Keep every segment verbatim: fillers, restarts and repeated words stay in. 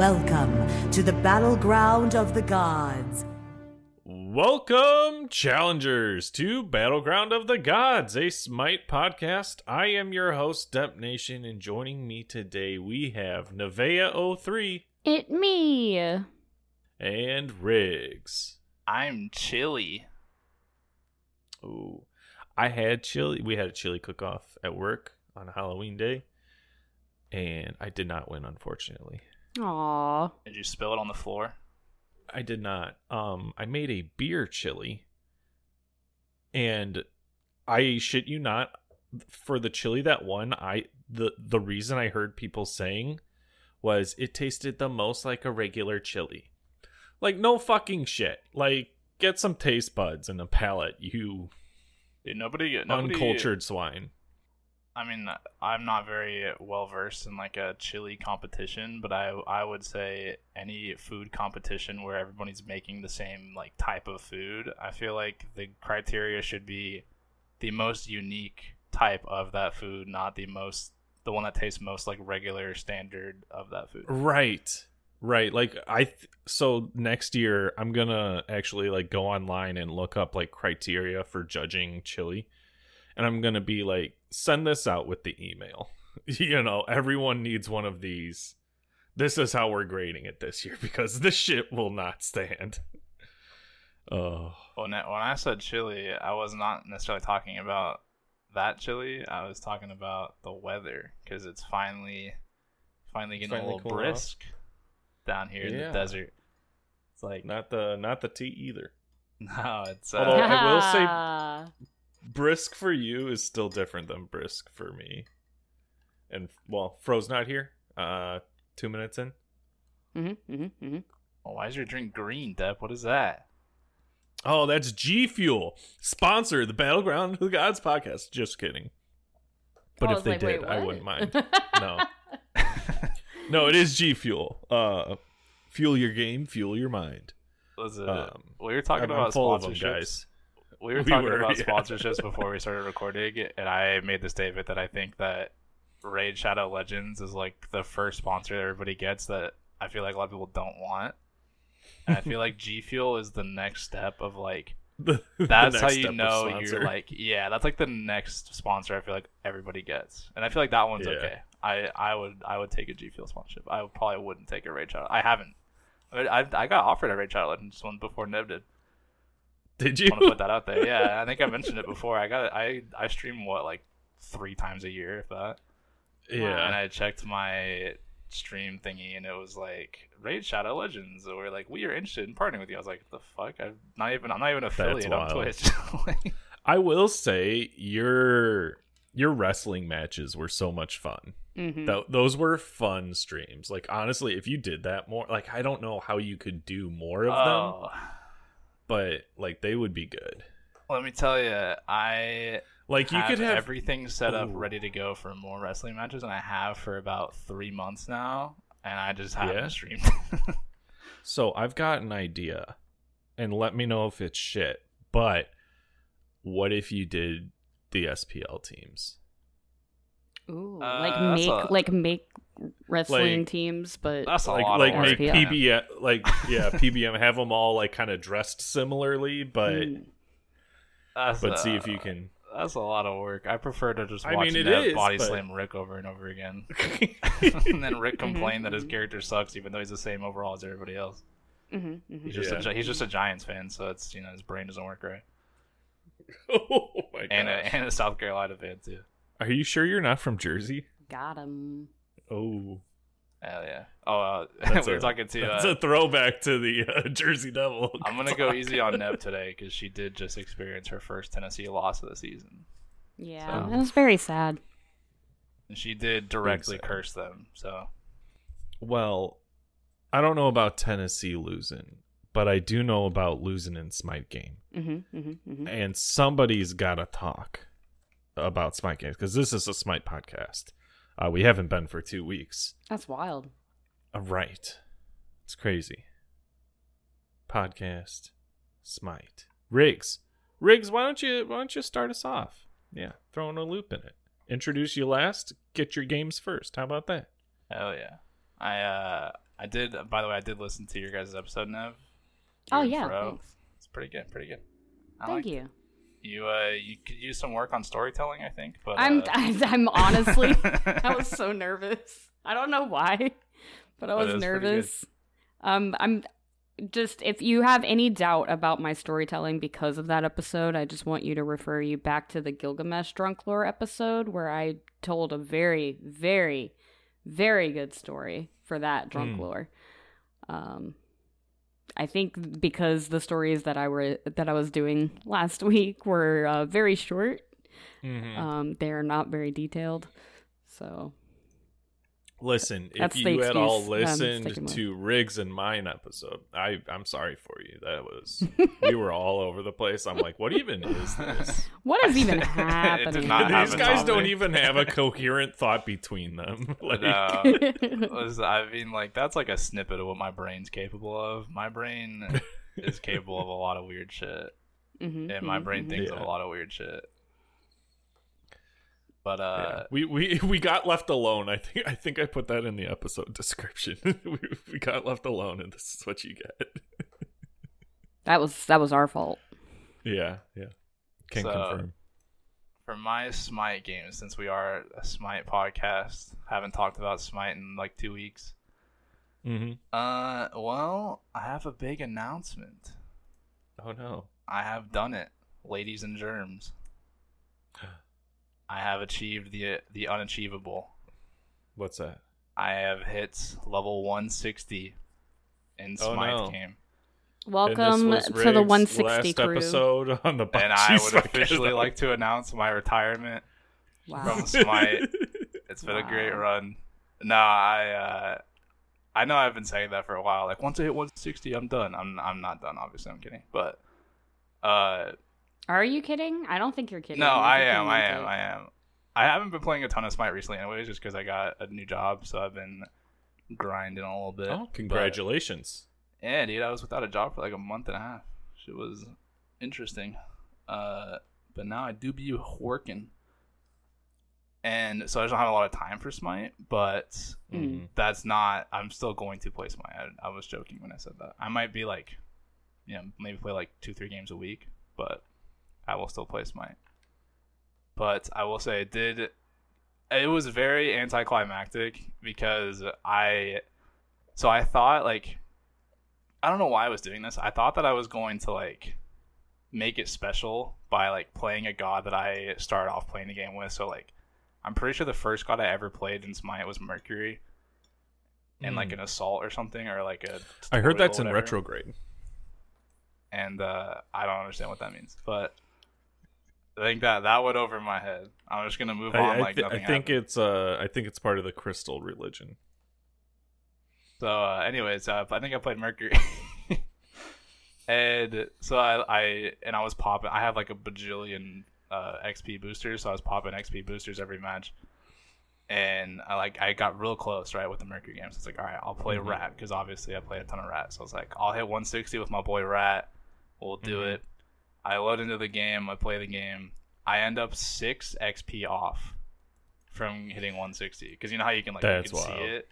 Welcome to the Battleground of the Gods. Welcome, challengers, to Battleground of the Gods, a Smite podcast. I am your host, Demp Nation, and joining me today we have Nevea oh three. It me. And Riggs. I'm Chili. Ooh. I had chili. We had a chili cook-off at work on Halloween day, and I did not win, unfortunately. Aww. Did you spill it on the floor? I did not. Um, I made a beer chili, and I shit you not, for the chili that won, I the the reason I heard people saying was it tasted the most like a regular chili. Like, no fucking shit. Like, get some taste buds and a palate, you Dude, nobody, nobody uncultured swine. I mean, I'm not very well versed in like a chili competition, but I I would say any food competition where everybody's making the same like type of food, I feel like the criteria should be the most unique type of that food, not the most the one that tastes most like regular standard of that food. Right. Right, like I th- so next year I'm gonna actually like go online and look up like criteria for judging chili, and I'm gonna be like, send this out with the email. You know, everyone needs one of these. This is how we're grading it this year, because this shit will not stand. Oh, well, when I said chili, I was not necessarily talking about that chili. I was talking about the weather, because it's finally, finally getting finally a little cool brisk. Off. Down here yeah. in the desert, it's like not the not the tea either. No, it's. Uh, Although I will say, brisk for you is still different than brisk for me. And well, Fro's not here. Uh, two minutes in. Mm-hmm. Mm-hmm. Mm-hmm. Oh, why is your drink green, Depp? What is that? Oh, that's G Fuel, sponsor the Battleground of the Gods podcast. Just kidding. But oh, if they like, did, I wouldn't mind. No. No, it is G Fuel. Uh, fuel your game, fuel your mind. Listen, um, we were talking I'm about sponsorships. Them, guys. We were we talking were, about yeah. sponsorships before we started recording, and I made the statement that I think that Raid Shadow Legends is like the first sponsor that everybody gets that I feel like a lot of people don't want. And I feel like G Fuel is the next step of like the, that's the how you know you're like yeah, that's like the next sponsor I feel like everybody gets. And I feel like that one's yeah. okay. I, I would I would take a G Fuel sponsorship. I would, probably wouldn't take a Raid Shadow. I haven't. I mean, I, I got offered a Raid Shadow Legends one before Neb did. Did you? I want to put that out there. Yeah, I think I mentioned it before. I got I I stream what like three times a year, if that. Yeah. And I checked my stream thingy, and it was like Raid Shadow Legends, or like we are interested in partnering with you. I was like, what the fuck? I'm not even I'm not even affiliated on Twitch. I will say you're. Your wrestling matches were so much fun. Mm-hmm. Th- those were fun streams. Like, honestly, if you did that more, like, I don't know how you could do more of oh. them, but like, they would be good. Let me tell you, I like you could have everything set up, Ooh. ready to go for more wrestling matches, and I have for about three months now, and I just haven't yeah. streamed. So I've got an idea, and let me know if it's shit. But what if you did? The S P L teams. Ooh, like uh, make a, like make wrestling like, teams, but that's like like make P B M like yeah P B M have them all like kind of dressed similarly, but mm. but a, see if you can. That's a lot of work. I prefer to just watch I mean, it is, body but... slam Rick over and over again, and then Rick complain mm-hmm. that his character sucks, even though he's the same overall as everybody else. Mm-hmm. Mm-hmm. He's just yeah. a, he's just a Giants fan, so it's you know his brain doesn't work right. Oh my god. And a, and a South Carolina fan too. Are you sure you're not from Jersey? Got him. Oh. Hell yeah. Oh, uh, that's we're a, talking to that's uh, a throwback to the uh, Jersey Devil. I'm going to go easy on Neb today because she did just experience her first Tennessee loss of the season. Yeah, so. That was very sad. She did directly curse them, so. Well, I don't know about Tennessee losing. But I do know about losing in Smite game. Mm-hmm, mm-hmm, mm-hmm. And somebody's got to talk about Smite games. Because this is a Smite podcast. Uh, we haven't been for two weeks. That's wild. Uh, right. It's crazy. Podcast. Smite. Riggs. Riggs, why don't you why don't you start us off? Yeah. Throwing a loop in it. Introduce you last. Get your games first. How about that? Hell yeah. I, uh... I did, by the way, I did listen to your guys' episode, Nev. Oh, yeah, Fro. Thanks. It's pretty good, pretty good. I Thank you. It. You uh, you could use some work on storytelling, I think. But I'm, uh... I'm, I'm honestly, I was so nervous. I don't know why, but I was, but was nervous. Um, I'm just, if you have any doubt about my storytelling because of that episode, I just want you to refer you back to the Gilgamesh Drunk Lore episode where I told a very, very, very good story for that Drunk mm. Lore. Um. I think because the stories that I were that I was doing last week were uh, very short, mm-hmm. um, they are not very detailed. So, listen, if you at all listened to Riggs and mine episode, I I'm sorry for you. That was we were all over the place. I'm like, what even is this? What is even happening? These guys don't even have a coherent thought between them. Like, uh, listen, I mean, like that's like a snippet of what my brain's capable of. My brain is capable of a lot of weird shit, mm-hmm, and my mm-hmm. brain thinks yeah. of a lot of weird shit. But uh, yeah. we, we we got left alone. I think I think I put that in the episode description. we, we got left alone, and this is what you get. that was that was our fault. Yeah, yeah. Can so, confirm. For my Smite game, since we are a Smite podcast, haven't talked about Smite in like two weeks. Mm-hmm. Uh, well, I have a big announcement. Oh no! I have done it, ladies and germs. I have achieved the the unachievable. What's that? I have hit level one sixty in Smite oh, no. game. Welcome to Riggs the one sixty last crew. Episode on the and I would officially like to announce my retirement wow. from Smite. It's been wow. a great run. No, I uh, I know I've been saying that for a while. Like once I hit one sixty, I'm done. I'm I'm not done. Obviously, I'm kidding. But uh. Are you kidding? I don't think you're kidding. No, I, I am. I am. It. I am. I haven't been playing a ton of Smite recently anyways, just because I got a new job, so I've been grinding a little bit. Oh, congratulations. But, yeah, dude. I was without a job for like a month and a half. It was interesting. Uh, but now I do be working. And so I just don't have a lot of time for Smite, but mm. that's not... I'm still going to play Smite. I, I was joking when I said that. I might be like, you know, maybe play like two, three games a week, but... I will still play Smite. But I will say it did... It was very anticlimactic because I... So I thought, like... I don't know why I was doing this. I thought that I was going to, like, make it special by, like, playing a god that I started off playing the game with. So, like, I'm pretty sure the first god I ever played in Smite was Mercury. And, mm. like, an Assault or something. Or, like, a... I heard that's in retrograde. And uh, I don't understand what that means. But... I think that that went over my head. I'm just gonna move on. I, I like th- nothing I think happened. it's uh, I think it's part of the crystal religion. So, uh, anyways, uh, I think I played Mercury, and so I, I and I was popping. I have like a bajillion uh, X P boosters, so I was popping X P boosters every match, and I like I got real close right with the Mercury games. So it's like, all right, I'll play mm-hmm. Rat because obviously I play a ton of Rat. So I was like, I'll hit one sixty with my boy Rat. We'll do mm-hmm. it. I load into the game. I play the game. I end up six X P off from hitting one sixty because you know how you can like you can see it.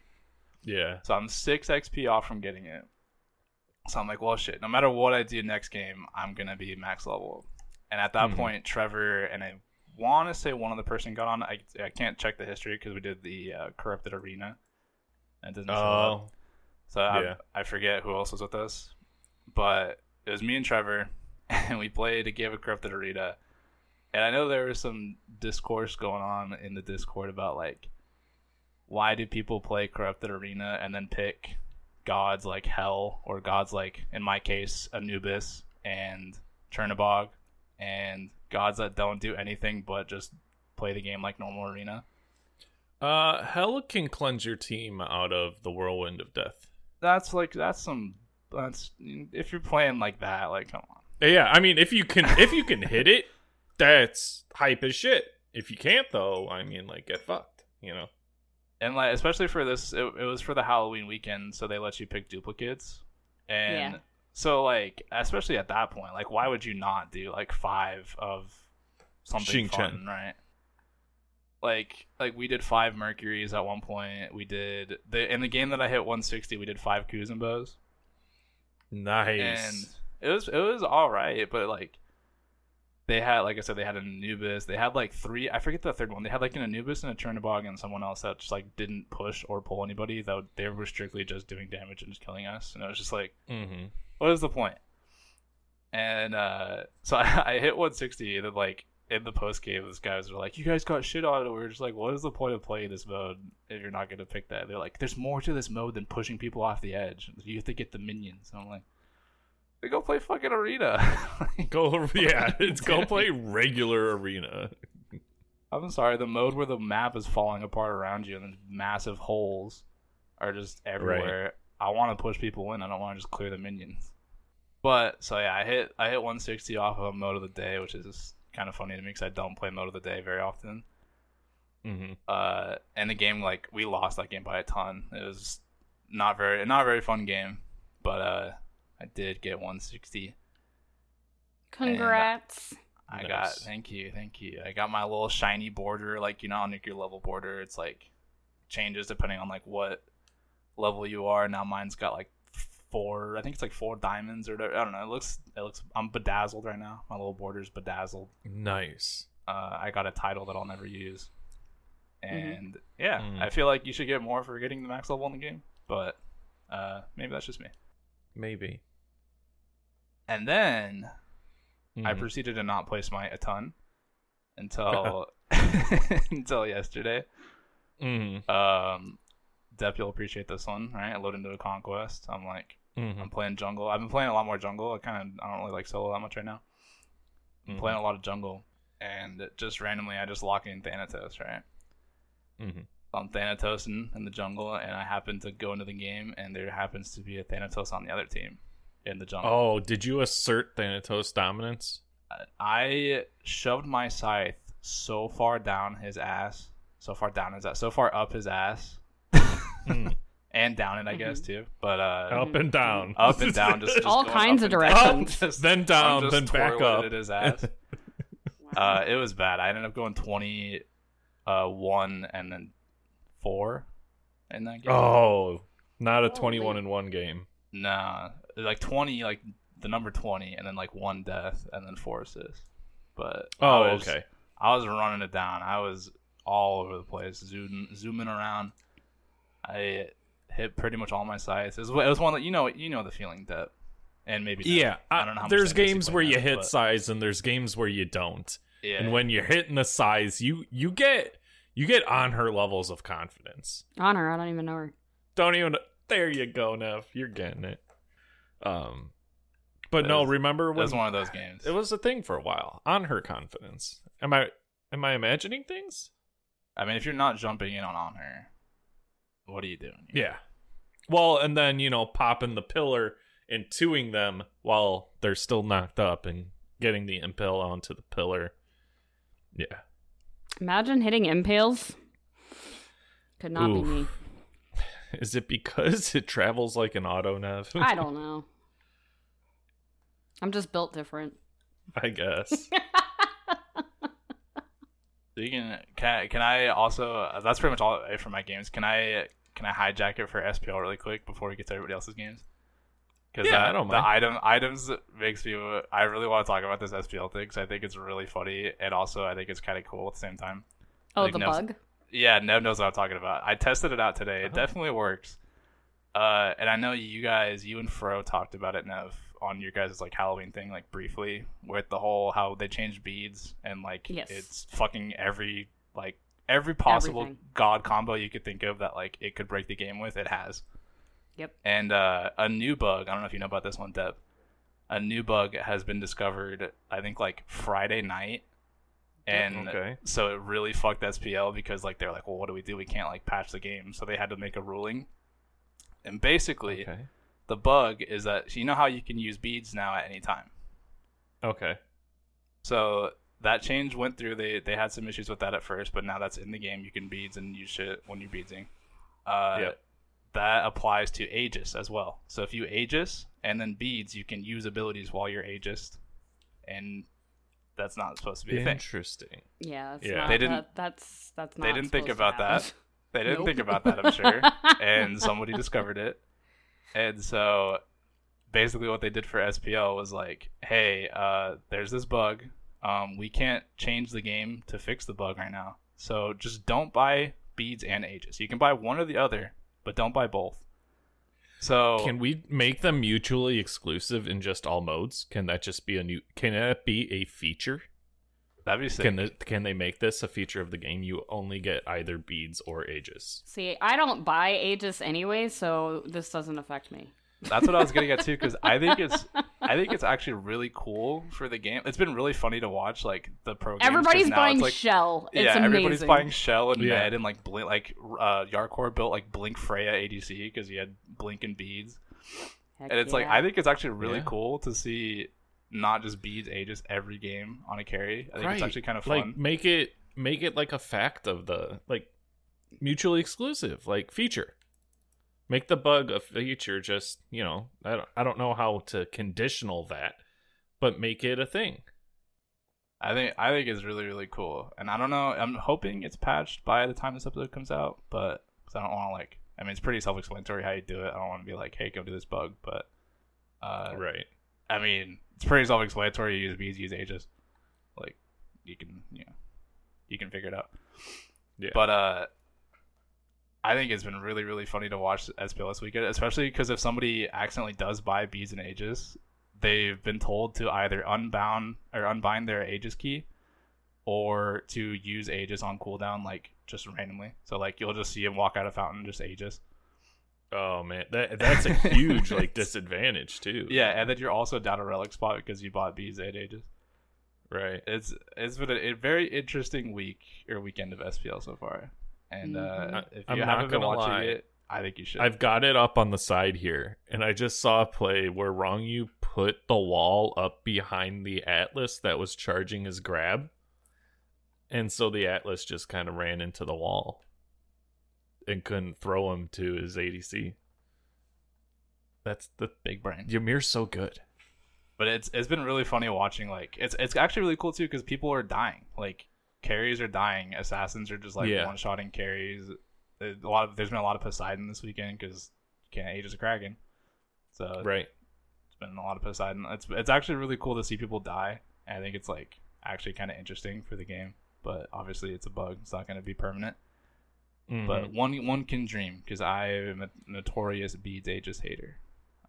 Yeah. So I'm six X P off from getting it. So I'm like, well, shit. No matter what I do next game, I'm gonna be max level. And at that mm-hmm. point, Trevor and I want to say one other person got on. I I can't check the history because we did the uh, Corrupted Arena. That doesn't. Oh. Uh, so yeah. I I forget who else was with us, but it was me and Trevor. And we played a game of Corrupted Arena. And I know there was some discourse going on in the Discord about, like, why do people play Corrupted Arena and then pick gods like Hell or gods like, in my case, Anubis and Chernabog and gods that don't do anything but just play the game like normal arena? Uh, Hell can cleanse your team out of the whirlwind of death. That's, like, that's some... that's if you're playing like that, like, come on. Yeah, I mean, if you can if you can hit it, that's hype as shit. If you can't, though, I mean, like, get fucked, you know? And, like, especially for this, it, it was for the Halloween weekend, so they let you pick duplicates. And yeah. so, like, especially at that point, like, why would you not do, like, five of something Xing fun, Chen. Right? like like we did five Mercuries at one point. We did the in the game that I hit one sixty. We did five Kuzenbos. Nice. And it was it was all right, but like they had, like I said, they had an Anubis. They had like three. I forget the third one. They had like an Anubis and a Chernabog and someone else that just like didn't push or pull anybody. That they were strictly just doing damage and just killing us. And I was just like, mm-hmm. what is the point? And uh, so I, I hit one sixty. And like in the post game, those guys were like, "You guys got shit on it." We were just like, "What is the point of playing this mode if you're not going to pick that?" They're like, "There's more to this mode than pushing people off the edge. You have to get the minions." And I'm like, they go play fucking arena. go yeah, it's go play regular arena. I'm sorry, the mode where the map is falling apart around you and there's massive holes are just everywhere. Right. I want to push people in. I don't want to just clear the minions. But so yeah, I hit I hit one sixty off of mode of the day, which is kind of funny to me because I don't play mode of the day very often. Mm-hmm. Uh, and the game, like, we lost that game by a ton. It was not very not a very fun game, but uh. I did get one sixty. Congrats. I, I nice. got, thank you, thank you. I got my little shiny border, like, you know, on your level border, it's like changes depending on like what level you are. Now mine's got like four, I think it's like four diamonds or whatever. I don't know. It looks, it looks, I'm bedazzled right now. My little border's bedazzled. Nice. Uh, I got a title that I'll never use. And mm-hmm. yeah, mm-hmm. I feel like you should get more for getting the max level in the game, but uh, maybe that's just me. Maybe. And then mm. I proceeded to not play Smite a ton until until yesterday. Mm. Um, Depp, you'll appreciate this one, right? I load into a conquest. I'm like, mm-hmm. I'm playing jungle. I've been playing a lot more jungle. I kind of, I don't really like solo that much right now. I'm mm-hmm. playing a lot of jungle, and just randomly, I just lock in Thanatos, right? Mm-hmm. I'm Thanatosin in the jungle, and I happen to go into the game, and there happens to be a Thanatos on the other team in the jungle. Oh, did you assert Thanatos dominance? I shoved my scythe so far down his ass, so far down his ass, so far up his ass, mm. and down it, I guess, too. But uh, up and down, up and down, just, just all kinds of directions. Down, just, then down, just then back up. At his ass. Wow. uh, it was bad. I ended up going twenty-one uh, and then. Four in that game. Oh, not a twenty-one and one game. Nah, like twenty, like the number twenty, and then like one death, and then four assists. But oh, I was, okay. I was running it down. I was all over the place, zooming, zooming around. I hit pretty much all my sites. It was, it was one that you know, you know the feeling that, and maybe not. yeah. I, I don't know. How there's much games where you that, hit but... size, and there's games where you don't. Yeah. And when you're hitting the size, you you get. You get on her levels of confidence. On her, I don't even know her. Don't even. There you go, Nev. You're getting it. Um, but that no, was, remember when it was one of those games. It was a thing for a while. On her confidence. Am I? Am I imagining things? I mean, if you're not jumping in on on her, what are you doing here? Yeah. Well, and then you know, popping the pillar and two-ing them while they're still knocked up and getting the impale onto the pillar. Yeah. Imagine hitting impales. Could not Oof. be me. Is it because it travels like an auto, Nev? I don't know. I'm just built different, I guess. So you can, can I, can I also? That's pretty much all for my games. Can I can I hijack it for S P L really quick before we get to everybody else's games? Because yeah, I don't mind. The item items makes me. I really want to talk about this S P L thing because I think it's really funny, and also I think it's kind of cool at the same time. Oh, like, the Nev's, bug. Yeah, Nev knows what I'm talking about. I tested it out today. Oh. It definitely works. Uh, and I know you guys, you and Fro talked about it, Nev, on your guys' like Halloween thing, like briefly, with the whole how they changed beads and like yes. it's fucking every like every possible Everything. god combo you could think of that like it could break the game with. It has. Yep. And uh, a new bug, I don't know if you know about this one, Deb. A new bug has been discovered, I think, like, Friday night. And okay. so it really fucked S P L because, like, they're like, well, what do we do? We can't, like, patch the game. So they had to make a ruling. And basically, okay. the bug is that, you know how you can use beads now at any time? Okay. So that change went through. They, they had some issues with that at first, but now that's in the game. You can beads and use shit when you're beadsing. Uh, yep. That applies to Aegis as well. So if you Aegis and then beads, you can use abilities while you're Aegised. And that's not supposed to be a thing. Interesting. Yeah. That's yeah. Not, they didn't. That, that's that's not. They didn't think about that. They didn't nope. think about that. I'm sure. And somebody discovered it. And so, basically, what they did for S P L was like, "Hey, uh, there's this bug. Um, we can't change the game to fix the bug right now. So just don't buy beads and ages. You can buy one or the other, but don't buy both." So can we make them mutually exclusive in just all modes? Can that just be a new? Can that be a feature? That'd be sick. Can they, can they make this a feature of the game? You only get either beads or aegis. See, I don't buy aegis anyway, so this doesn't affect me. That's what I was getting at too, because I think it's I think it's actually really cool for the game. It's been really funny to watch, like the pro. Games, everybody's buying it's like, shell. It's yeah, amazing. Everybody's buying shell and yeah. med and like blink, like uh, Yarkor built like Blink Freya A D C because he had blink and beads, Heck and it's yeah. like I think it's actually really yeah. cool to see. Not just beads, aegis, every game on a carry. I think right. it's actually kind of fun. Like make it make it like a fact of the like mutually exclusive like feature. Make the bug a feature. Just you know, I don't I don't know how to conditional that, but make it a thing. I think I think it's really really cool, and I don't know. I'm hoping it's patched by the time this episode comes out, but because I don't want to like. I mean, it's pretty self-explanatory how you do it. I don't want to be like, hey, go do this bug, but uh, right. I mean. It's pretty self-explanatory. You use beads, use ages. Like, you can, you know, you can figure it out. Yeah. But uh, I think it's been really, really funny to watch S P L this weekend, especially because if somebody accidentally does buy beads and ages, they've been told to either unbound or unbind their ages key or to use ages on cooldown, like, just randomly. So, like, you'll just see him walk out of fountain, just ages. Oh man, that that's a huge like disadvantage too. Yeah, and then you're also down a relic spot because you bought beads at ages. Right. It's it's been a, a very interesting week or weekend of S P L so far, and uh, if I'm you haven't been watching lie. it, I think you should. I've got it up on the side here, and I just saw a play where Rongyu put the wall up behind the Atlas that was charging his grab, and so the Atlas just kind of ran into the wall. And couldn't throw him to his A D C. That's the big brain. Ymir's so good, but it's it's been really funny watching. Like it's it's actually really cool too because people are dying. Like carries are dying. Assassins are just like yeah. one-shotting carries. A lot of there's been a lot of Poseidon this weekend because can't ages a Kraken. So right, it's been a lot of Poseidon. It's it's actually really cool to see people die. And I think it's like actually kind of interesting for the game. But obviously it's a bug. It's not going to be permanent. Mm-hmm. But one one can dream because I am a notorious beads aegis hater.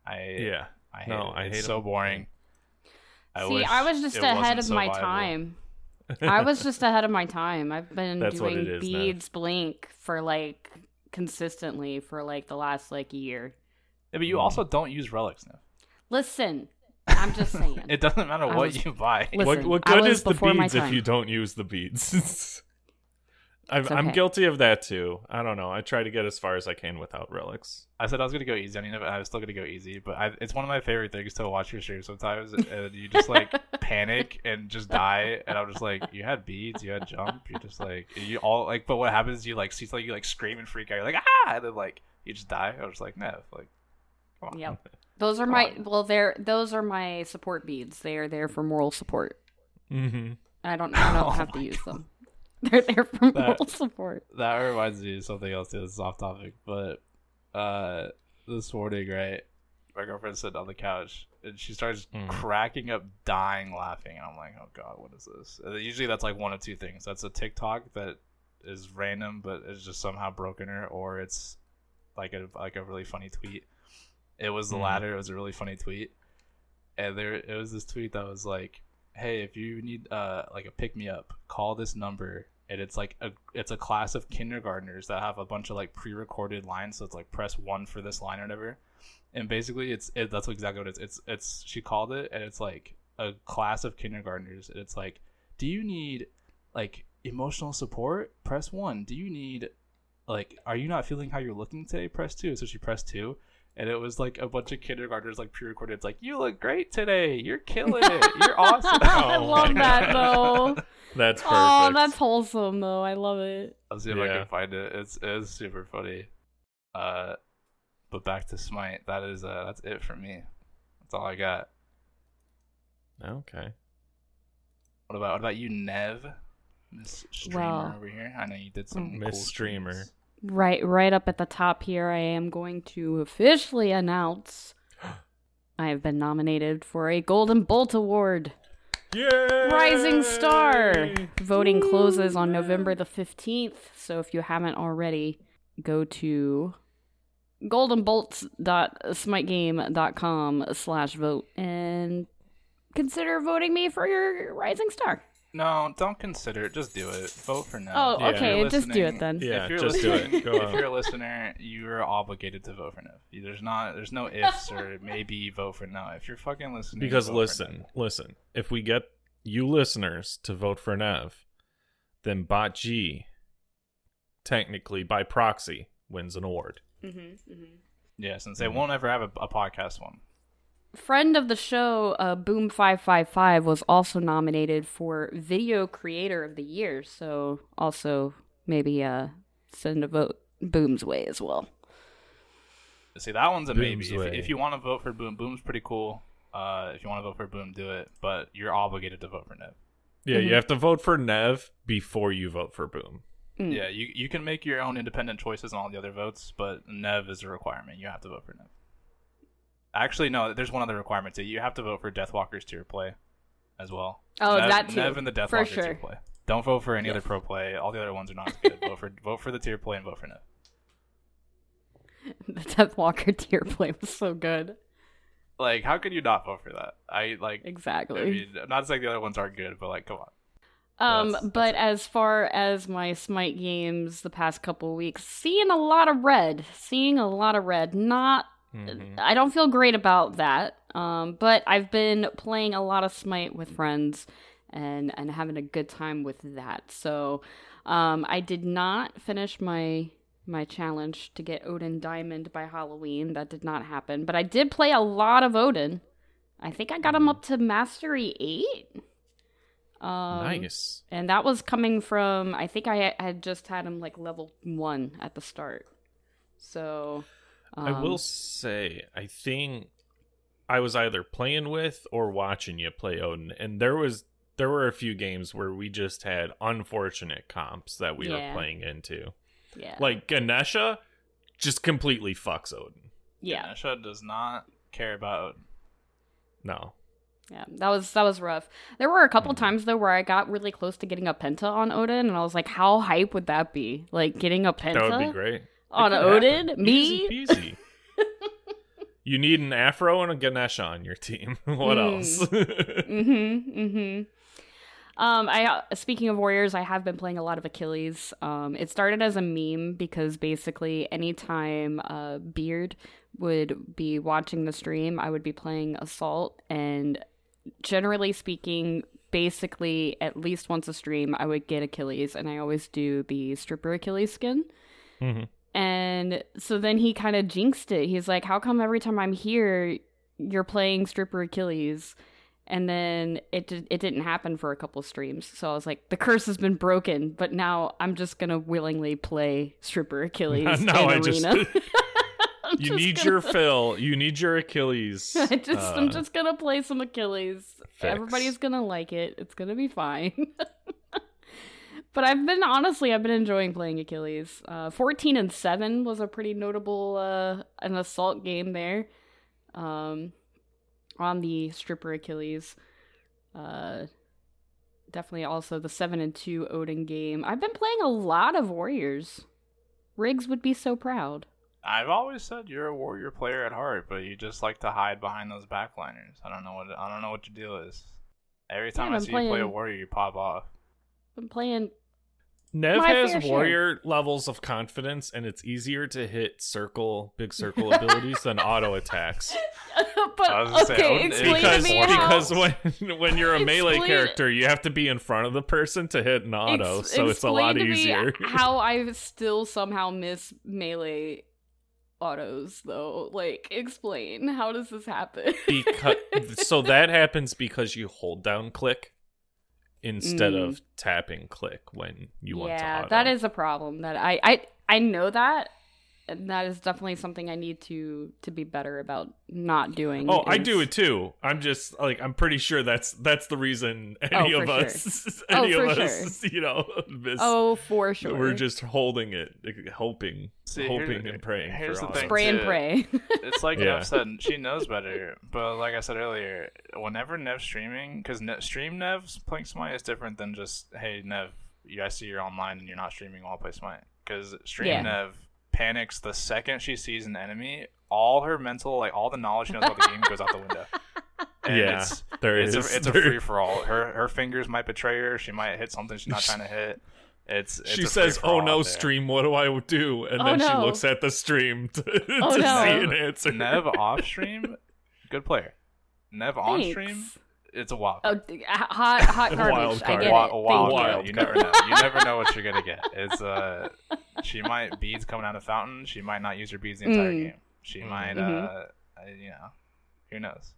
I yeah, I hate no, it. I hate it's so boring. I See, I was just ahead of my so time. I was just ahead of my time. I've been That's doing beads now. blink for like consistently for like the last like year. Yeah, but you mm-hmm. also don't use relics now. Listen, I'm just saying. It doesn't matter what was, you buy. Listen, what, what good is the beads if you don't use the beads? I'm, okay. I'm guilty of that too. I don't know. I try to get as far as I can without relics. I said I was gonna go easy on you, and I was still gonna go easy. But I, it's one of my favorite things to watch your stream sometimes, and you just like panic and just die. And I'm just like, you had beads, you had jump, you just like you all like. But what happens? You like see like you like scream and freak out. You're like ah, and then like you just die. I was like no, like come on. Yep. Those are come my on. well, they're those are my support beads. They are there for moral support. Mm-hmm. I don't. I don't oh have to use God. them. They're there for moral support. That reminds me of something else. This is off topic, but uh, this morning, right, my girlfriend's sitting on the couch, and she starts mm. cracking up, dying, laughing, and I'm like, oh, God, what is this? And usually that's like one of two things. That's a TikTok that is random, but it's just somehow broken her, or it's like a like a really funny tweet. It was the mm. latter. It was a really funny tweet. And there, it was this tweet that was like, hey, if you need uh like a pick me up, call this number, and it's like a it's a class of kindergartners that have a bunch of like pre-recorded lines, so it's like press one for this line or whatever, and basically it's it, that's exactly what it's it's it's she called it, and it's like a class of kindergartners, and it's like, do you need like emotional support? Press one. Do you need like are you not feeling how you're looking today? Press two. So she pressed two. And it was like a bunch of kindergartners, like pre-recorded. It's like, you look great today. You're killing it. You're awesome. Oh, I love that though. That's perfect. Oh, that's wholesome though. I love it. I'll see if yeah. I can find it. It's it's super funny. Uh, but back to Smite. That is uh, that's it for me. That's all I got. Okay. What about what about you, Nev? Miss Streamer well, over here. I know you did some Miss cool Streamer. Things. Right, right up at the top here, I am going to officially announce I have been nominated for a Golden Bolt Award. Yay! Rising Star! Voting Woo! Closes on November the fifteenth, so if you haven't already, go to goldenbolts.smitegame.com slash vote and consider voting me for your Rising Star. No, don't consider it. Just do it. Vote for no. Oh, okay. Yeah, just do it then. Yeah, if you're just do it. Go if you're a listener, you're obligated to vote for no. There's not. There's no ifs or maybe vote for no. If you're fucking listening, because listen, no. listen. If we get you listeners to vote for Nev, then Bot G, technically by proxy, wins an award. Mm-hmm, mm-hmm. Yeah, since they mm-hmm. won't ever have a, a podcast one. Friend of the show, uh, Boom five five five, was also nominated for Video Creator of the Year, so also maybe uh, send a vote Boom's way as well. See, that one's a Boom's maybe. If, if you want to vote for Boom, Boom's pretty cool. Uh, if you want to vote for Boom, do it, but you're obligated to vote for Nev. Yeah, mm-hmm. you have to vote for Nev before you vote for Boom. Mm. Yeah, you, you can make your own independent choices on all the other votes, but Nev is a requirement. You have to vote for Nev. Actually, no, there's one other requirement too. You have to vote for Deathwalker's tier play as well. Oh, Nev, that too. Nev and the Deathwalker sure. tier play. Don't vote for any yes. other pro play. All the other ones are not good. Vote for vote for the tier play and vote for Nev. The Deathwalker tier play was so good. Like, how could you not vote for that? I like Exactly. I mean, not to say the other ones aren't good, but like, come on. Um, that's, but that's as far as my Smite games the past couple weeks, seeing a lot of red. Seeing a lot of red. Not Mm-hmm. I don't feel great about that, um, but I've been playing a lot of Smite with friends and, and having a good time with that. So um, I did not finish my my challenge to get Odin Diamond by Halloween. That did not happen, but I did play a lot of Odin. I think I got him up to Mastery eight. Um, nice. And that was coming from, I think I had just had him like level one at the start. So... Um, I will say, I think I was either playing with or watching you play Odin, and there was there were a few games where we just had unfortunate comps that we yeah. were playing into. Yeah. Like Ganesha just completely fucks Odin. Yeah. Ganesha does not care about Odin. No. Yeah, that was that was rough. There were a couple mm-hmm. times though where I got really close to getting a penta on Odin, and I was like, how hype would that be? Like getting a penta? That would be great. It on Odin? Happen. Me? Easy peasy. You need an Afro and a Ganesha on your team. What mm. else? mm-hmm, mm-hmm. Um, I, speaking of warriors, I have been playing a lot of Achilles. Um, it started as a meme because basically anytime uh, Beard would be watching the stream, I would be playing Assault. And generally speaking, basically at least once a stream, I would get Achilles. And I always do the stripper Achilles skin. Mm-hmm. And so then he kind of jinxed it. He's like, how come every time I'm here, you're playing stripper Achilles? And then it did, it didn't happen for a couple streams. So I was like, the curse has been broken, but now I'm just going to willingly play stripper Achilles. No, I arena. Just, you just need gonna, your fill. You need your Achilles. I just, uh, I'm just going to play some Achilles. Fix. Everybody's going to like it. It's going to be fine. But I've been, honestly, I've been enjoying playing Achilles. Uh, fourteen and seven was a pretty notable, uh, an assault game there um, on the stripper Achilles. Uh, definitely also the seven and two Odin game. I've been playing a lot of warriors. Riggs would be so proud. I've always said you're a warrior player at heart, but you just like to hide behind those backliners. I don't know what, I don't know what your deal is. Every time yeah, I see playing... you play a warrior, you pop off. I'm playing... Nev has warrior share. Levels of confidence, and it's easier to hit circle, big circle abilities than auto attacks. But I was okay, saying, explain because, to me because how. when when you're a explain, melee character, you have to be in front of the person to hit an auto, ex- so it's a lot to easier. Me how I still somehow miss melee autos, though? Like, explain. How does this happen? because so that happens because you hold down click. Instead mm. of tapping click when you want yeah, to auto. Yeah, that is a problem. That I, I I know that, and that is definitely something I need to to be better about not doing. Oh, is... I do it too. I'm just like I'm pretty sure that's that's the reason any oh, of us, sure. any oh, of us, sure. you know, miss. Oh, for sure. We're just holding it, hoping, See, hoping and praying. Here's for the thing, spray and pray. It's like yeah. Nev said, she knows better. But like I said earlier, whenever Nev's streaming, because ne- stream Nev's playing Smite is different than just hey Nev, you, I see you're online and you're not streaming while I play Smite. Because stream yeah. Nev panics the second she sees an enemy. All her mental, like all the knowledge she knows about the game, goes out the window. And yeah, it's, there it's is. A, it's there. a free for all. Her her fingers might betray her. She might hit something she's not trying to hit. It's. it's she says, "Oh no, stream! What do I do?" And oh, then no. she looks at the stream to, oh, to no. see an answer. Nev off stream, good player. Nev Thanks. on stream. It's a wild card. Oh, hot, hot garbage. Wild card. I get wild, it. Wild, wild you. you never know. You never know what you're gonna get. It's uh, she might beads coming out of fountain. She might not use her beads the entire mm. game. She mm-hmm. might uh, you know, who knows?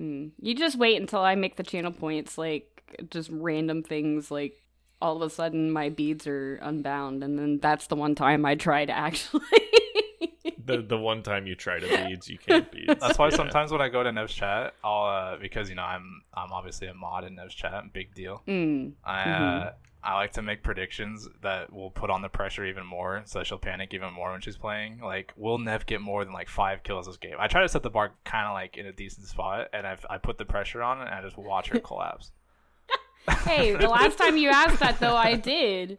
Mm. You just wait until I make the channel points, like just random things, like all of a sudden my beads are unbound, and then that's the one time I try to actually. The the one time you try to beads, you can't beads. That's why yeah. sometimes when I go to Nev's chat, I'll uh, because you know I'm I'm obviously a mod in Nev's chat, big deal. Mm. I mm-hmm. uh, I like to make predictions that will put on the pressure even more, so she'll panic even more when she's playing. Like, will Nev get more than like five kills this game? I try to set the bar kind of like in a decent spot, and I I put the pressure on, and I just watch her collapse. Hey, the last time you asked that though, I did.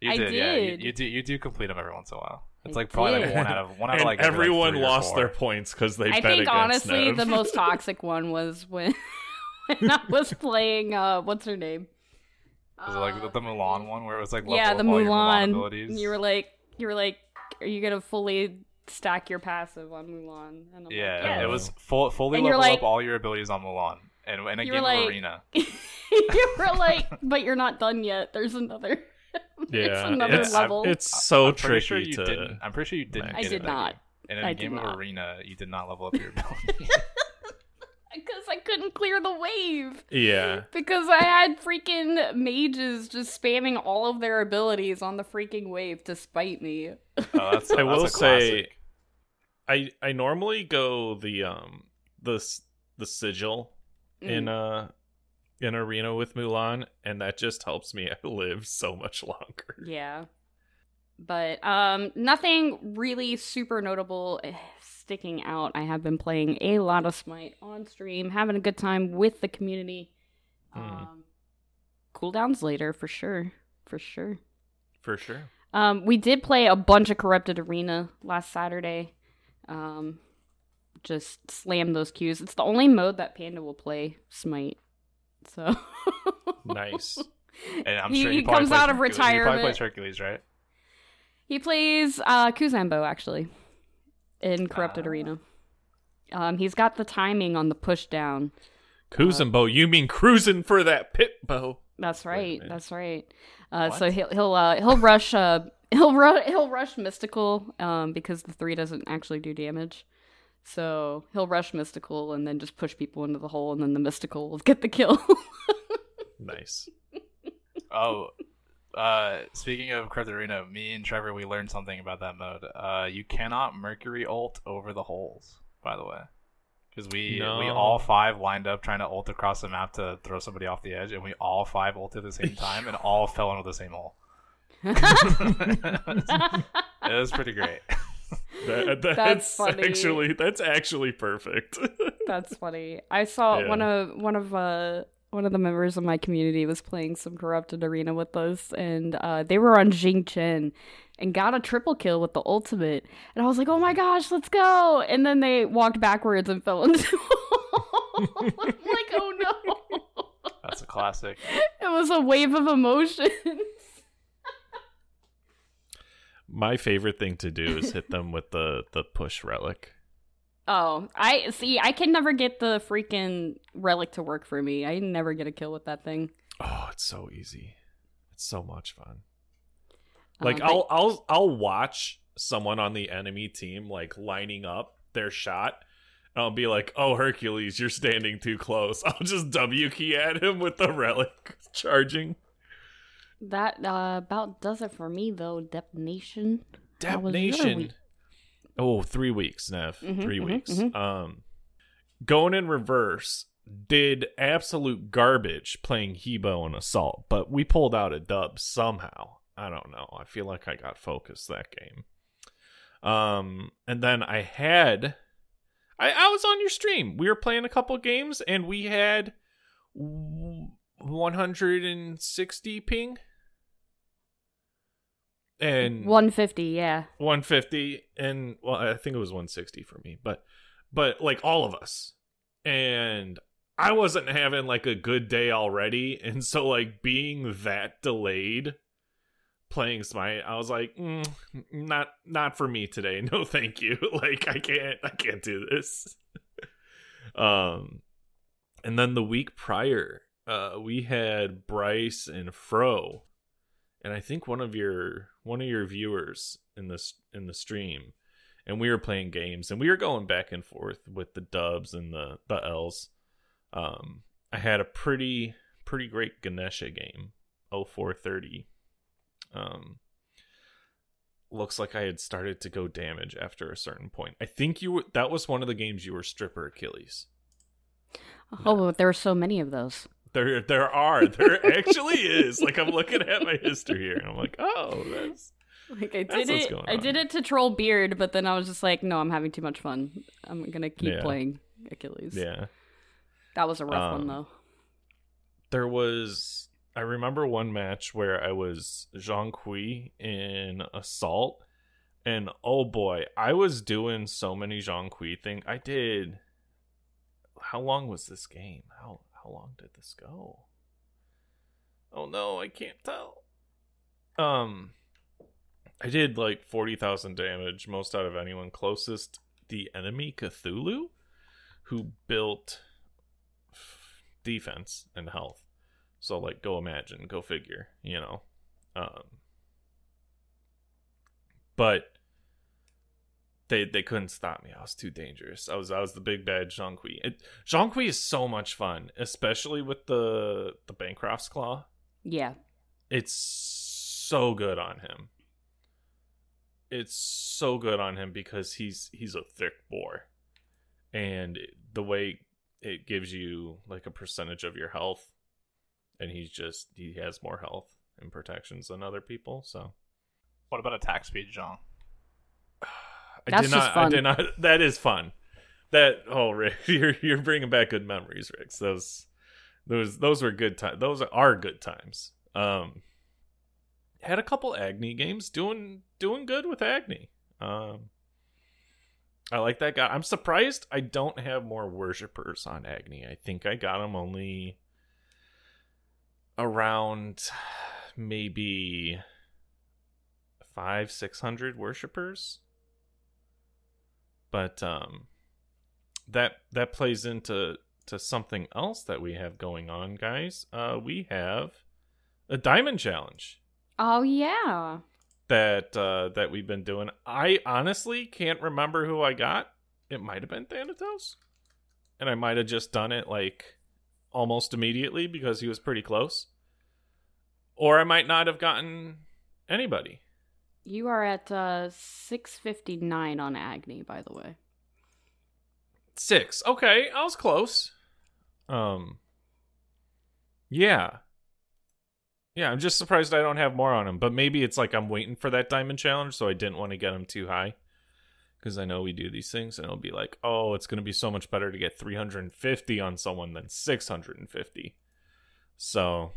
You did, I did. yeah. You, you do you do complete them every once in a while. It's I like probably did. like one out of one out of like everyone like lost their points because they. I bet think honestly Nev. the most toxic one was when, when I was playing. Uh, what's her name? Was uh, it like the Mulan one where it was like level yeah the Mulan. Mulan you were like you were like are you gonna fully stack your passive on Mulan? And I'm yeah, like, yes. it was full, fully and level like, up all your abilities on Mulan and in a game like, of arena. You were like, but you're not done yet. There's another. Yeah, it's another it's, level. I'm, it's so I'm tricky. Sure you to didn't, I'm pretty sure you didn't. I did not. And in a game of arena, you did not level up your ability because I couldn't clear the wave. Yeah, because I had freaking mages just spamming all of their abilities on the freaking wave to spite me. Oh, that's, I that's will say, I I normally go the um the the sigil mm. in uh. in arena with Mulan, and that just helps me live so much longer. Yeah. But um, nothing really super notable sticking out. I have been playing a lot of Smite on stream, having a good time with the community. Mm. Um, cooldowns later, for sure. For sure. For sure. Um, we did play a bunch of Corrupted Arena last Saturday. Um, just slam those queues. It's the only mode that Panda will play Smite. So nice, and I'm sure he, he comes out of Hercules. retirement. He probably plays Hercules, right? He plays uh, Kuzenbo actually in Corrupted uh, Arena. Um, he's got the timing on the push down. Kuzenbo, uh, you mean cruising for that pit bow? That's right. That's right. Uh, so he'll he'll uh, he'll rush uh, he'll ru- he'll rush Mystical um, because the three doesn't actually do damage. So he'll rush Mystical and then just push people into the hole, and then the Mystical will get the kill. Nice. Oh, uh, speaking of Corrupted Arena, me and Trevor, we learned something about that mode. Uh, you cannot Mercury ult over the holes, by the way. Because we, no. we all five lined up trying to ult across the map to throw somebody off the edge, and we all five ulted at the same time and all fell into the same hole. It was pretty great. That, that's that's funny. actually that's actually perfect. That's funny. I saw yeah. one of one of uh, one of the members of my community was playing some Corrupted Arena with us, and uh, they were on Jing Chen and got a triple kill with the ultimate. And I was like, "Oh my gosh, let's go!" And then they walked backwards and fell into. I'm like, "Oh no!" That's a classic. It was a wave of emotions. My favorite thing to do is hit them with the, the push relic. Oh, I see. I can never get the freaking relic to work for me. I never get a kill with that thing. Oh, it's so easy. It's so much fun. Like um, I'll I... I'll I'll watch someone on the enemy team like lining up their shot. And I'll be like, "Oh, Hercules, you're standing too close." I'll just W key at him with the relic charging. That uh, about does it for me, though, Dep Nation. Damnation. Oh, three weeks, Nev. Mm-hmm, three mm-hmm, weeks. Mm-hmm. Um, going in reverse, did absolute garbage playing Hebo and Assault, but we pulled out a dub somehow. I don't know. I feel like I got focused that game. Um, and then I had... I, I was on your stream. We were playing a couple games, and we had one hundred sixty ping. And one fifty, yeah. one fifty, and well, I think it was one sixty for me, but but like all of us. And I wasn't having like a good day already, and so like being that delayed playing Smite, I was like, mm, not not for me today. No, thank you. Like I can't I can't do this. um and then the week prior, uh we had Bryce and Fro. And I think one of your one of your viewers in this in the stream, and we were playing games, and we were going back and forth with the dubs and the the L's. Um, I had a pretty pretty great Ganesha game, oh four thirty. Um, looks like I had started to go damage after a certain point. I think you were, that was one of the games you were stripper Achilles. Oh, yeah. There were so many of those. There there are. There actually is. Like, I'm looking at my history here, and I'm like, oh, that's like I did it. I did it to troll Beard, but then I was just like, no, I'm having too much fun. I'm going to keep yeah. playing Achilles. Yeah. That was a rough um, one, though. There was... I remember one match where I was Zhang Kui in Assault, and oh, boy, I was doing so many Zhang Kui things. I did... How long was this game? How... How long did this go? Oh no, I can't tell. Um, I did like forty thousand damage, most out of anyone closest. The enemy Cthulhu, who built defense and health. So like, go imagine, go figure, you know. Um, but They they couldn't stop me. I was too dangerous. I was I was the big bad Zhang Kui. It, Zhang Kui is so much fun, especially with the the Bancroft's Claw. Yeah, it's so good on him. It's so good on him because he's he's a thick boar, and the way it gives you like a percentage of your health, and he's just he has more health and protections than other people. So, what about attack speed, Zhang? I That's did not, just fun. I did not. That is fun. That oh, Rick, you're you're bringing back good memories, Rick. Those those those were good times. Those are good times. Um, had a couple Agni games, doing doing good with Agni. Um, I like that guy. I'm surprised I don't have more worshippers on Agni. I think I got him only around maybe five six hundred worshippers. But um, that that plays into to something else that we have going on, guys. Uh, we have a diamond challenge. Oh yeah. That uh, that we've been doing. I honestly can't remember who I got. It might have been Thanatos, and I might have just done it like almost immediately because he was pretty close. Or I might not have gotten anybody. You are at uh, six fifty-nine on Agni, by the way. Six. Okay, I was close. Um. Yeah. Yeah, I'm just surprised I don't have more on him. But maybe it's like I'm waiting for that diamond challenge, so I didn't want to get him too high. Because I know we do these things, and it'll be like, oh, it's going to be so much better to get three hundred fifty on someone than six hundred fifty. So...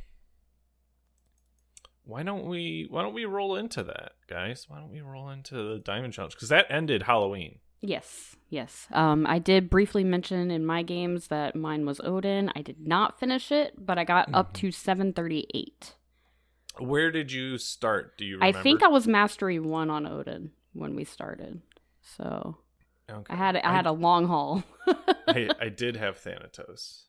Why don't we why don't we roll into that, guys? Why don't we roll into the Diamond Challenge? Because that ended Halloween. Yes, yes. Um, I did briefly mention in my games that mine was Odin. I did not finish it, but I got mm-hmm. up to seven thirty-eight. Where did you start? Do you remember? I think I was Mastery one on Odin when we started. So okay. I had I had I, a long haul. I, I did have Thanatos.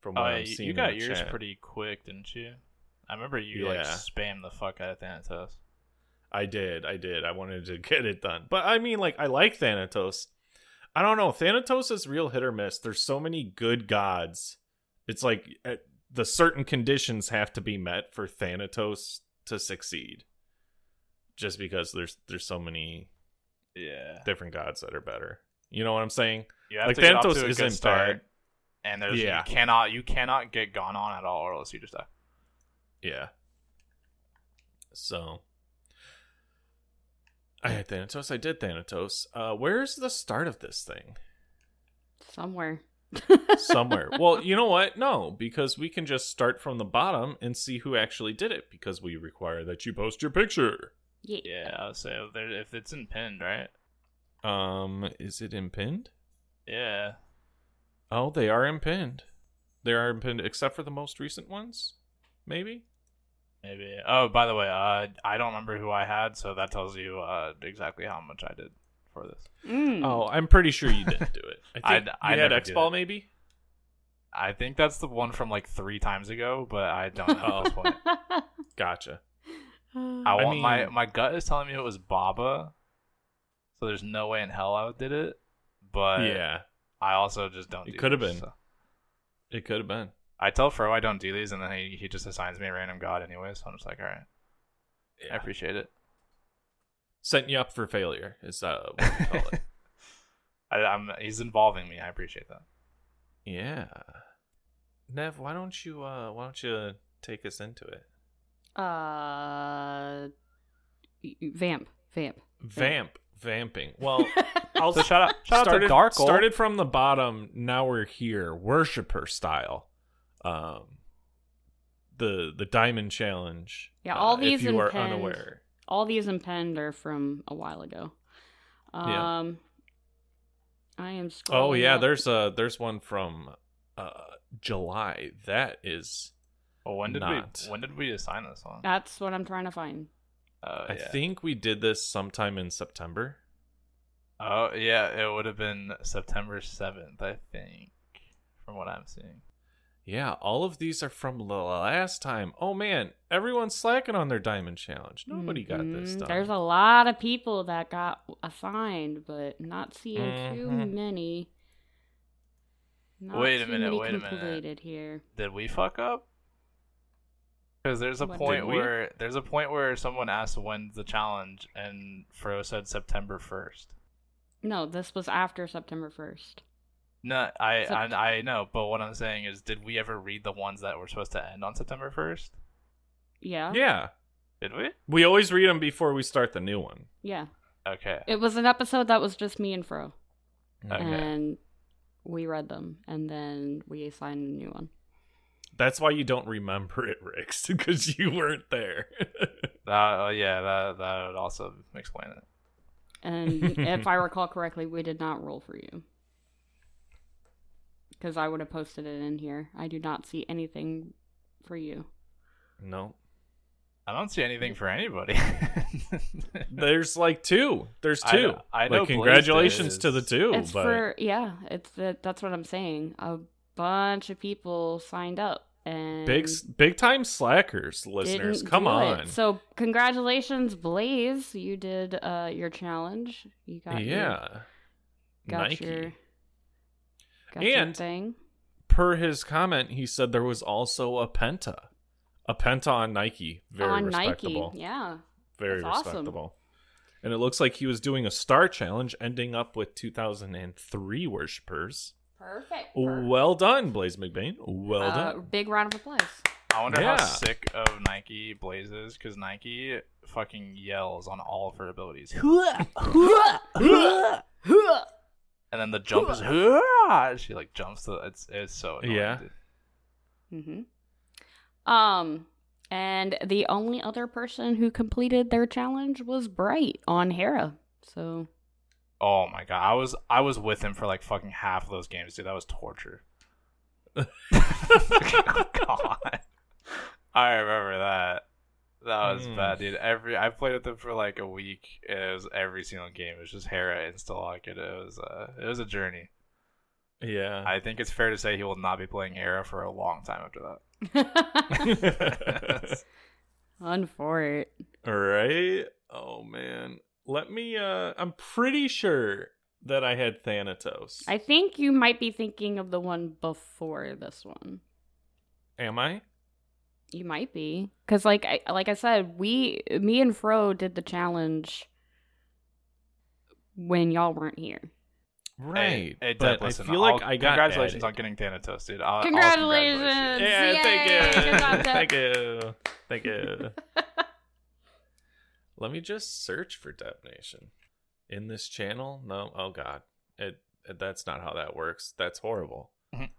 From what uh, I've seen. You got in the yours chat. Pretty quick, didn't you? I remember you yeah. like spam the fuck out of Thanatos. I did, I did. I wanted to get it done, but I mean, like, I like Thanatos. I don't know. Thanatos is real hit or miss. There's so many good gods. It's like uh, the certain conditions have to be met for Thanatos to succeed. just because there's there's so many yeah different gods that are better. You know what I'm saying? You have like to get Thanatos off to a isn't good start, bad, and there's yeah. you cannot you cannot get gone on at all, or else you just die. Yeah. So I had Thanatos. I did Thanatos. Uh, where's the start of this thing? Somewhere. Somewhere. Well, you know what? No, because we can just start from the bottom and see who actually did it, because we require that you post your picture. Yeah. Yeah, I'll say if, there, if it's in pinned, right? Um, is it in pinned? Yeah. Oh, they are in pinned. They are in pinned, except for the most recent ones, maybe? Maybe. Oh, by the way, uh, I don't remember who I had, so that tells you uh, exactly how much I did for this. Mm. Oh, I'm pretty sure you didn't do it. I think I had X-Ball, maybe? I think that's the one from like three times ago, but I don't know at this point. Gotcha. I, I want mean, my, my gut is telling me it was Baba, so there's no way in hell I did it, but yeah. I also just don't do it. Could have been. So. It could have been. I tell Fro I don't do these, and then he, he just assigns me a random god anyway, so I'm just like, all right. Yeah. I appreciate it. Setting you up for failure is uh, what we call it. I, I'm, he's involving me. I appreciate that. Yeah. Nev, why don't you uh, why don't you take us into it? Uh, vamp, vamp, vamp, vamping. Well, I'll so shout out. Shout started, out to Darkle. Started from the bottom. Now we're here, worshipper style. Um, the the diamond challenge. Yeah, all uh, these if you impend, are unaware. All these impend are from a while ago. Um, yeah. I am. Oh yeah, up. there's a there's one from uh July that is. Oh, when did not. we when did we assign this one? That's what I'm trying to find. Uh, I yeah. think we did this sometime in September. Oh yeah, it would have been September seventh, I think, from what I'm seeing. Yeah, all of these are from the last time. Oh, man, everyone's slacking on their diamond challenge. Nobody mm-hmm. got this done. There's a lot of people that got assigned, but not seeing mm-hmm. too many. Not wait a minute, wait a minute. Here. Did we fuck up? Because there's a what, point where there's a point where someone asked when's the challenge, and Fro said September first. No, this was after September first. No, I, I I know, but what I'm saying is, did we ever read the ones that were supposed to end on September first? Yeah. Yeah. Did we? We always read them before we start the new one. Yeah. Okay. It was an episode that was just me and Fro. Okay. And we read them, and then we assigned a new one. That's why you don't remember it, Riggs, because you weren't there. uh, yeah, that, that would also explain it. And if I recall correctly, we did not roll for you. Because I would have posted it in here. I do not see anything for you. No. I don't see anything for anybody. There's like two. There's two. I know, I know like, congratulations to the two. It's but... for, yeah, it's the, that's what I'm saying. A bunch of people signed up. And big big time slackers, listeners. Come on. It. So congratulations, Blaze. You did uh, your challenge. You got Yeah. Your, got Nike. Your... And per his comment, he said there was also a Penta. A Penta on Nike. Very on respectable. Nike, yeah. Very That's respectable. Awesome. And it looks like he was doing a star challenge, ending up with two thousand three worshippers. Perfect. Well done, Blaze McBain. Well uh, done. Big round of applause. I wonder yeah. how sick of Nike Blaze is, because Nike fucking yells on all of her abilities. And then the jump is, Hurrah! She like jumps. To, it's it's so annoying. Yeah. Mm-hmm. Um, and the only other person who completed their challenge was Bright on Hera. So. Oh my god! I was I was with him for like fucking half of those games, dude. That was torture. Oh god! I remember that. That was mm. bad, dude. Every I played with him for like a week. And it was every single game. It was just Hera insta-lock. It was uh, it was a journey. Yeah, I think it's fair to say he will not be playing Hera for a long time after that. On for it. All right. Oh man. Let me. Uh, I'm pretty sure that I had Thanatos. I think you might be thinking of the one before this one. Am I? You might be, because like I like I said, we me and Fro did the challenge when y'all weren't here. Right, hey, hey, but I feel like I'll, I got congratulations added. on getting Thanatos, dude. I'll, congratulations! I'll yeah, Yay! thank you, thank you, thank you. Let me just search for detonation in this channel. No, oh god, it, it that's not how that works. That's horrible.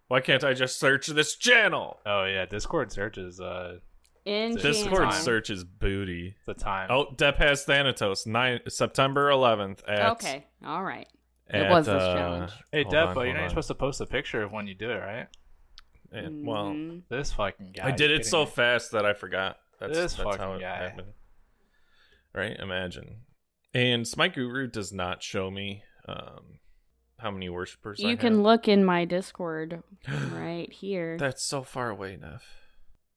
Why can't I just search this channel? Oh yeah, Discord search is uh, in Discord search is booty. The time. Oh, Dep has Thanatos nine September eleventh. Okay, all right. It at, was this uh, challenge. Hey, Deb, but you're not on. supposed to post a picture of when you do it, right? And, well, mm-hmm. this fucking guy. I did it so me. fast that I forgot. That's, this that's fucking how it guy. happened. Right? Imagine. And Smite Guru does not show me um, how many worshippers you I have. You can look in my Discord right here. That's so far away, Nev.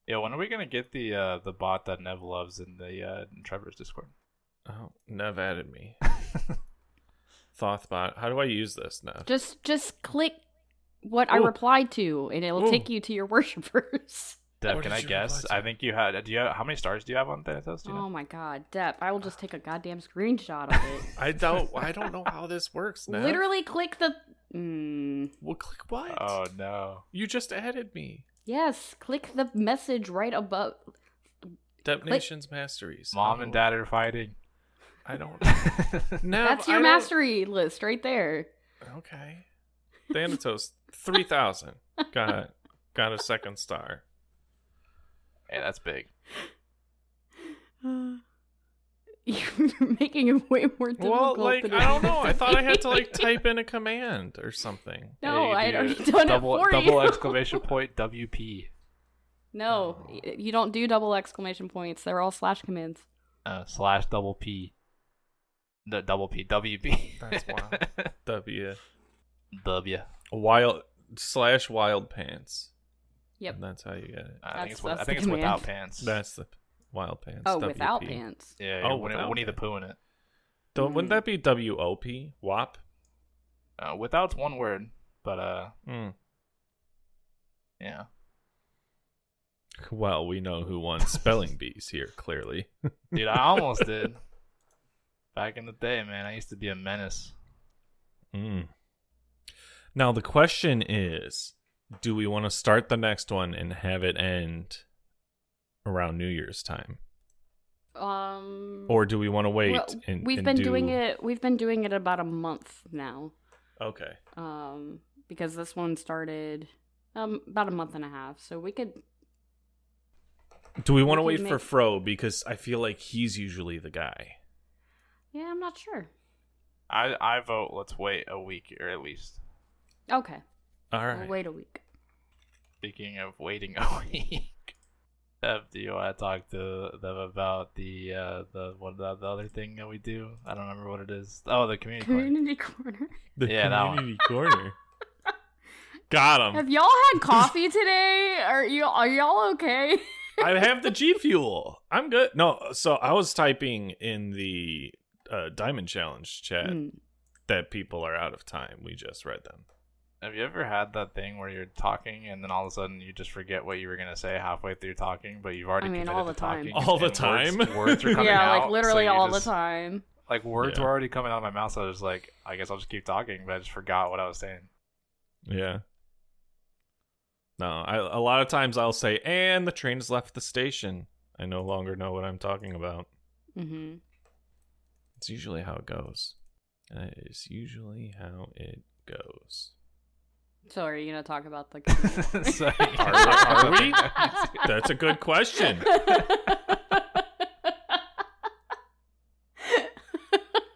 Yeah, when are we going to get the uh, the bot that Nev loves in the uh, in Trevor's Discord? Oh, Nev added me. Thothbot, how do I use this now? Just, just click what Ooh. I replied to, and it'll Ooh. take you to your worshippers. Dep, can I guess? I think you had. Do you have, how many stars do you have on Thanatos? Do you oh know? my god, Dep! I will just take a goddamn screenshot of it. I don't. I don't know how this works. Now. Literally, click the. Mm. Well, click what? Oh no! You just added me. Yes, click the message right above. Dep Nation's Masteries. Mom oh. and Dad are fighting. I don't know. That's your I mastery don't... list right there. Okay. Thanatos, three thousand. Got got a second star. Hey, that's big. Uh, you're making it way more difficult. Well, like, than I don't know. I thought I had to, like, type in a command or something. No, hey, I already done double, it for double you. Double exclamation point W P. No, oh. you don't do double exclamation points. They're all slash commands. Uh, slash double P. The double P W B. That's wild. W. W. Wild slash wild pants. Yep. And that's how you get it. That's, I think it's, I think it's without pants. That's the wild pants. Oh, W P. Without pants. Yeah. yeah oh, without Winnie the Pooh in it. Don't, mm-hmm. Wouldn't that be W O P? W O P. Uh, without's one word, but uh. Mm. Yeah. Well, we know who won spelling bees here, clearly. Dude, I almost did. Back in the day, man, I used to be a menace. Mm. Now, the question is, do we want to start the next one and have it end around New Year's time? Um, or do we want to wait? Well, and, we've and been do... doing it. We've been doing it about a month now. Okay. Um, because this one started um about a month and a half, so we could. Do we want to wait make... for Fro? Because I feel like he's usually the guy. Yeah, I'm not sure. I I vote let's wait a week or at least. Okay. All right. We'll wait a week. Speaking of waiting a week, Dev, do you want to talk to them about the uh, the what the, the other thing that we do? I don't remember what it is. Oh, the community community corner. corner. The yeah, community that one. corner. Got him. Have y'all had coffee today? Are you are y'all okay? I have the G Fuel. I'm good. No, so I was typing in the uh, Diamond Challenge chat mm. that people are out of time. We just read them. Have you ever had that thing where you're talking and then all of a sudden you just forget what you were going to say halfway through talking, but you've already I mean, committed all the to time. talking? All the time? Words, words are coming yeah, out. Yeah, like literally so all just, the time. Like words yeah. were already coming out of my mouth, so I was like, I guess I'll just keep talking, but I just forgot what I was saying. Yeah. No, I, a lot of times I'll say, and the train has left the station. I no longer know what I'm talking about. Mm-hmm. It's usually how it goes. That is usually how it goes. So are you going to talk about the... Sorry, are, are we? That's a good question.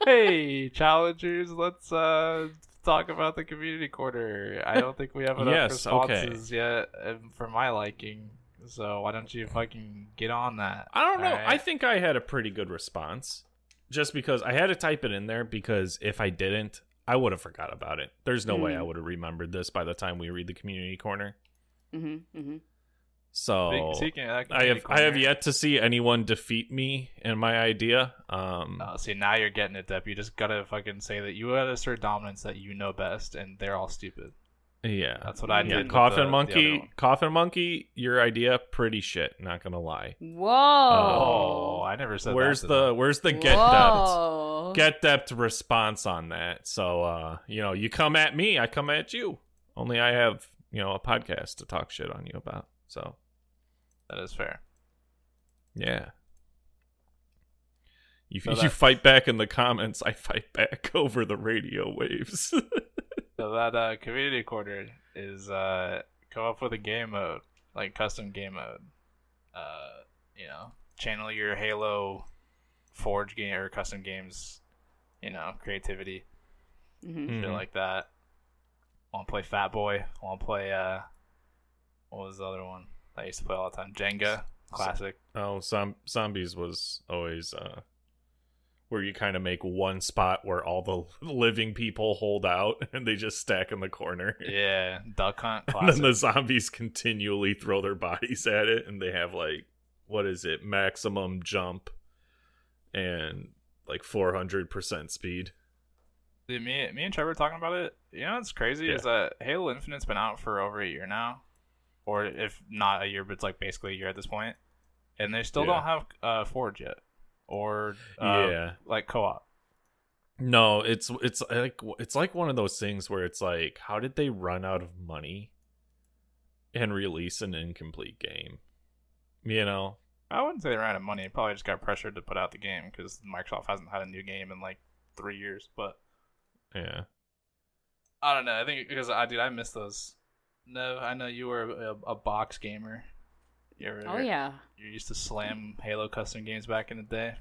Hey, challengers, let's... uh. talk about the community quarter. I don't think we have enough yes, responses okay. yet for my liking, so why don't you fucking get on that? I don't know. Right? I think I had a pretty good response just because I had to type it in there, because if I didn't, I would have forgot about it. There's no mm-hmm. way I would have remembered this by the time we read the community corner. Mm-hmm, mm-hmm. So Speaking of that community I have corner. I have yet to see anyone defeat me in my idea. Um, oh, see, now you're getting it, Dep. You just gotta fucking say that you gotta assert dominance that you know best, and they're all stupid. Yeah, that's what I did. Yeah, coffin the, monkey, the coffin monkey. Your idea, pretty shit. Not gonna lie. Whoa! Oh, I never said. Where's that the Where's the get Whoa. depth get depth response on that? So uh, you know, you come at me, I come at you. Only I have you know a podcast to talk shit on you about. So that is fair. Yeah. You so you fight back in the comments. I fight back over the radio waves. So that uh, community quarter is uh, come up with a game mode, like custom game mode. Uh, you know, channel your Halo Forge game or custom games, you know, creativity, mm-hmm. shit like that. I want to play Fat Boy. I want to play, uh, what was the other one that I used to play all the time? Jenga, classic. Oh, zom- Zombies was always... Uh... where you kind of make one spot where all the living people hold out and they just stack in the corner. Yeah, duck hunt. Classic. And then the zombies continually throw their bodies at it, and they have like, what is it, maximum jump and like four hundred percent speed. Dude, me, me and Trevor were talking about it. You know what's crazy yeah. is that Halo Infinite's been out for over a year now, or if not a year, but it's like basically a year at this point, and they still yeah. don't have uh, Forge yet. Or um, yeah, like co-op. No, it's it's like it's like one of those things where it's like, how did they run out of money and release an incomplete game? You know, I wouldn't say they ran out of money. They probably just got pressured to put out the game because Microsoft hasn't had a new game in like three years. But yeah, I don't know. I think because I dude, I miss those. No, I know you were a, a box gamer. You're, oh, yeah. You used to slam Halo custom games back in the day?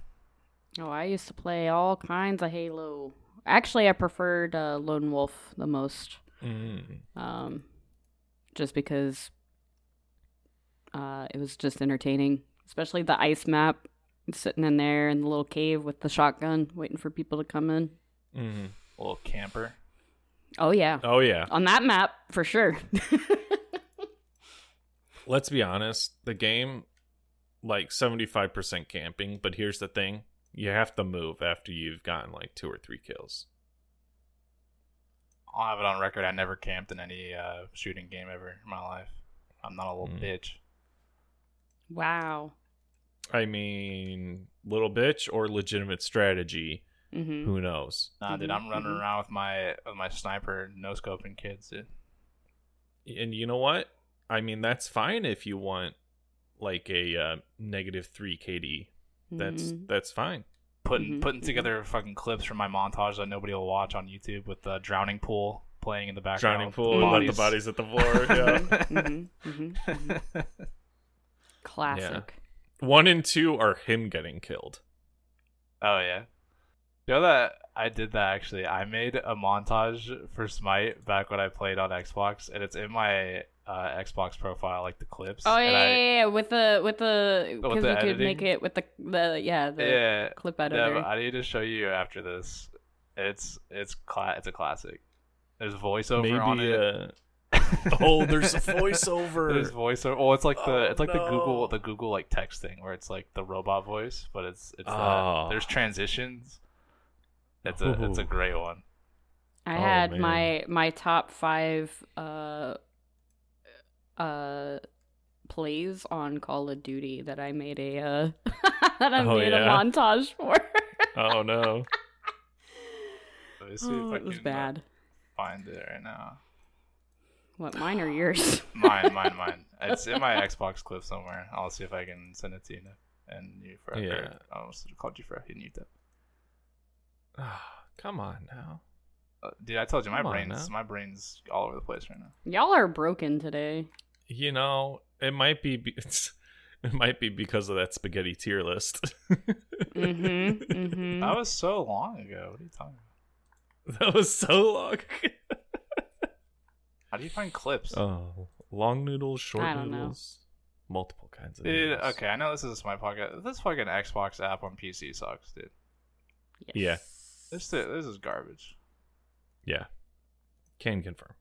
Oh, I used to play all kinds of Halo. Actually, I preferred uh, Lone Wolf the most. Mm. Um, just because uh, it was just entertaining. Especially the ice map. Sitting in there in the little cave with the shotgun, waiting for people to come in. Mm. A little camper. Oh, yeah. Oh, yeah. On that map, for sure. Let's be honest, the game, like, seventy-five percent camping, but here's the thing. You have to move after you've gotten, like, two or three kills. I'll have it on record. I never camped in any uh, shooting game ever in my life. I'm not a little mm. bitch. Wow. I mean, little bitch or legitimate strategy, mm-hmm. who knows? Nah, dude, I'm running mm-hmm. around with my, with my sniper no-scoping kids, dude. And you know what? I mean, that's fine if you want like a uh, negative three K D. That's mm-hmm. that's fine. Putting mm-hmm. putting together fucking clips from my montage that nobody will watch on YouTube with the drowning pool playing in the background. Drowning pool, the bodies. Let the bodies at the floor. Yeah. mm-hmm. Mm-hmm. Mm-hmm. Classic. Yeah. One and two are him getting killed. Oh yeah. You know that I did that actually. I made a montage for Smite back when I played on Xbox, and it's in my uh, Xbox profile, like the clips. Oh yeah, and I, yeah, yeah, with the with the because you could make it with the the yeah the yeah, clip editor. Yeah, I need to show you after this. It's it's cla- it's a classic. There's voiceover Maybe, on it. Uh... oh, there's a voiceover. There's voiceover. Oh, it's like the oh, it's like no. the Google the Google like text thing where it's like the robot voice, but it's it's oh. there's transitions. It's a Ooh. it's a great one. I oh, had man. my my top five uh uh plays on Call of Duty that I made a uh, that I oh, made yeah. a montage for. oh no! Let me see oh, if I it was can bad. Find it right now. What, mine or yours? mine, mine, mine. It's in my Xbox clip somewhere. I'll see if I can send it to you. And you for yeah. I almost called you for a hidden tip. Oh, come on now, uh, dude! I told you my come brain's my brain's all over the place right now. Y'all are broken today. You know, it might be, be it's, it might be because of that spaghetti tier list. mm-hmm, mm-hmm. That was so long ago. What are you talking about? That was so long. How do you find clips? Oh, long noodles, short I don't noodles, know. multiple kinds of. Dude, noodles. Okay, I know this is my podcast. This fucking Xbox app on P C sucks, dude. Yes. Yeah. This this is garbage. Yeah. Can confirm.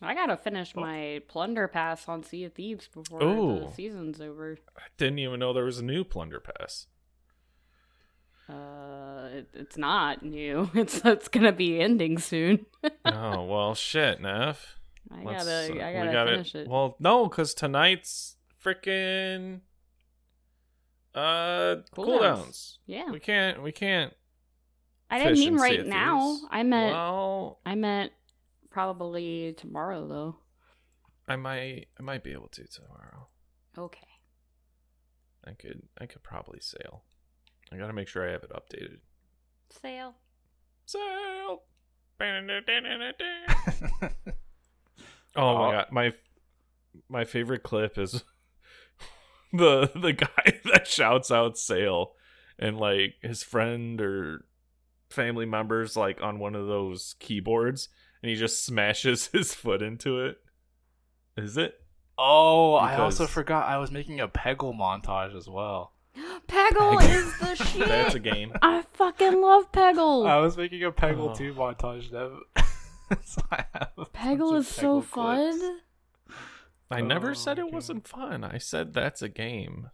I gotta finish oh. my Plunder Pass on Sea of Thieves before Ooh. the season's over. I didn't even know there was a new Plunder Pass. Uh, it, it's not new. It's it's gonna be ending soon. Oh well, shit, Neff. I Let's, gotta, I gotta gotta, finish it. Well, no, because tonight's freaking uh cool cooldowns. Yeah, we can't, we can't. I didn't mean right now. I meant, well, I meant probably tomorrow though. I might, I might be able to tomorrow. Okay. I could, I could probably sail. I gotta make sure I have it updated. Sail. Sail. Oh my god, my my favorite clip is the the guy that shouts out "sail" and like his friend or family members like on one of those keyboards, and he just smashes his foot into it. Is it? Oh, because... I also forgot I was making a Peggle montage as well. Peggle, Peggle is the shit. That's a game. I fucking love Peggle. I was making a Peggle oh. two montage. So Peggle is Peggle so clips. fun. I never oh, said it God. wasn't fun. I said that's a game.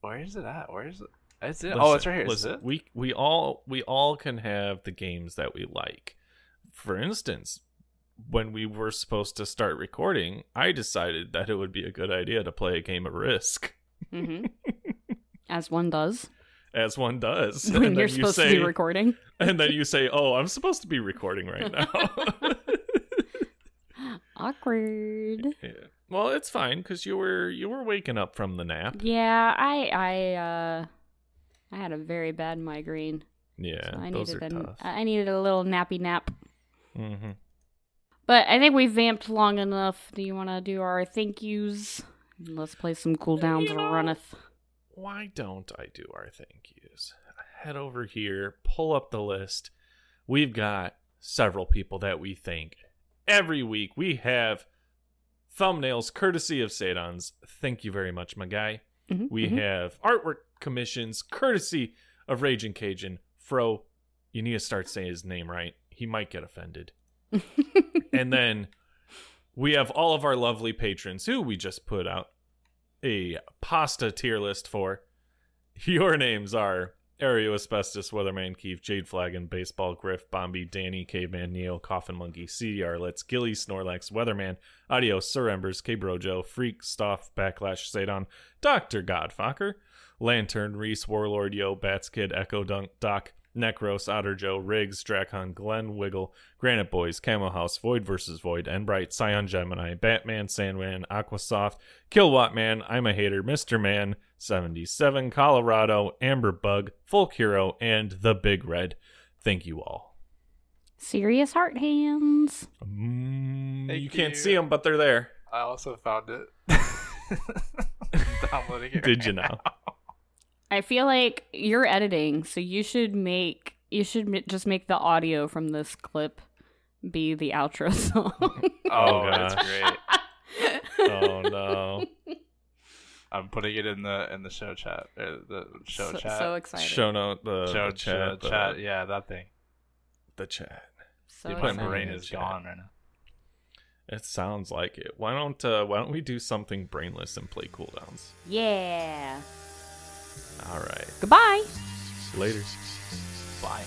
Where is it at? Where is it? It's it. Listen, oh, it's right here. Listen, is it? We we all we all can have the games that we like. For instance, when we were supposed to start recording, I decided that it would be a good idea to play a game of Risk. Mm-hmm. As one does. As one does. When and you're supposed you say, to be recording. And then you say, oh, I'm supposed to be recording right now. Awkward. Yeah. Well, it's fine, because you were you were waking up from the nap. Yeah, I I uh, I had a very bad migraine. Yeah, so I those needed are a, tough. I needed a little nappy nap. Mm-hmm. But I think we vamped long enough. Do you want to do our thank yous? Let's play some cooldowns or runneth. Why don't I do our thank yous? Head over here, pull up the list. We've got several people that we thank. Every week we have thumbnails courtesy of Sadon's. Thank you very much, my guy. Mm-hmm, we mm-hmm. have artwork commissions courtesy of Raging Cajun. Fro, you need to start saying his name right. He might get offended. And then we have all of our lovely patrons who we just put out a pasta tier list for. Your names are Aereo Asbestos, Weatherman Keefe, Jade Flagon, Baseball Griff, Bombi, Danny, Caveman Neo, Coffin Monkey, C D R Let's, Gilly, Snorlax, Weatherman, Adios, Sir Embers, K-Brojo, Freak, Stoff, Backlash, Sadon, Doctor Godfucker, Lantern, Reese, Warlord, Yo, Bats Kid, Echo Dunk, Doc, Necros, Otter Joe, Riggs, Dracon, Glenn, Wiggle, Granite Boys, Camo House, Void versus. Void, Enbright, Scion Gemini, Batman, Sandman, Aquasoft, Kilowatt Man, I'm a Hater, Mister Man, seventy-seven, Colorado, Amber Bug, Folk Hero, and The Big Red. Thank you all. Serious Heart Hands. Mm, you, you can't see them, but they're there. I also found it. Downloading it. Did right you know? Now. I feel like you're editing, so you should make you should m- just make the audio from this clip be the outro song. Oh, that's great! Oh no, I'm putting it in the in the show chat. Uh, the show so, chat. So excited. Show note. The show the chat. The, chat. Yeah, that thing. The chat. So my brain is chat. gone right now. It sounds like it. Why don't uh, Why don't we do something brainless and play cooldowns? Yeah. All right. Goodbye. Later. Bye.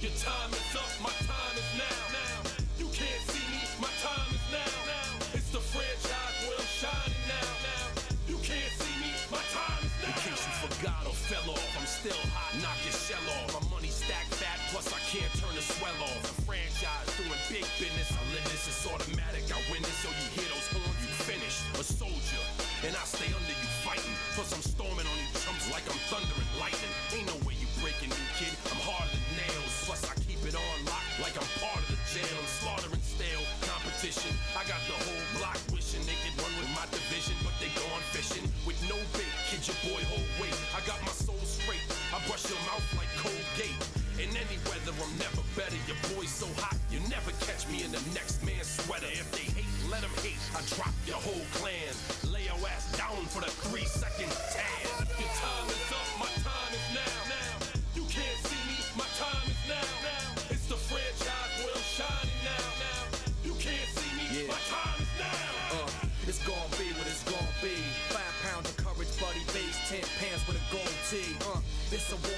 Your time is up. My time is now. Now you can't see me. My time is now. Now it's the franchise where I'm shining now. Now you can't see me. My time is now. In case you forgot or fell off. Still hot, knock your shell off. My money stacked fat, plus I can't turn a swell off. The franchise doing big business. I live this, it's automatic. I win this, so you hear those horns, you finish. A soldier, and I stay under you fighting. Plus I'm storming on you chumps like I'm thundering lightning. Ain't no way you breaking me, kid. I'm harder than nails. Plus I keep it on lock like I'm part of the jail. I'm slaughtering stale competition. I got the whole block wishing they could run with my division, but they gone fishing with no bait. Kid, your boy hold weight. I got my soul straight. I brush your mouth like Colgate. In any weather, I'm never better. Your boy's so hot, you never catch me in the next man's sweater. If they hate, let them hate. I drop your whole clan. Lay your ass down for the three-second tan. Your time is up, my time is now. Now you can't see me, my time is now. Now.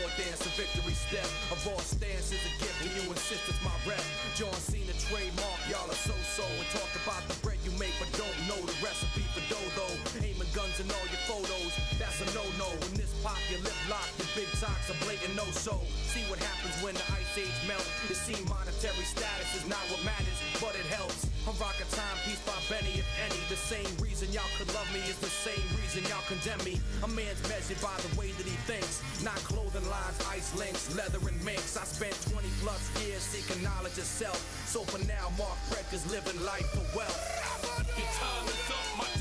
war dance, a victory step. A raw stance is a gift, and you insist it's my rep. John Cena trademark, y'all are so-so. And talk about the bread you make, but don't know the recipe for dodo. Aiming guns in all your photos, that's a no-no. In this pop, your lip lock, your big talks are blatant no-so. See what happens when the ice age melts. It seems monetary status is not what matters, but it helps. I'm rocking timepiece by Benny, if any. The same reason y'all could love me is the same reason y'all condemn me. A man's measured by the way that he thinks, not clothing lines, ice links, leather and minks. I spent twenty plus years seeking knowledge of self. So for now, Mark Breck is living life for wealth. Your time is up, my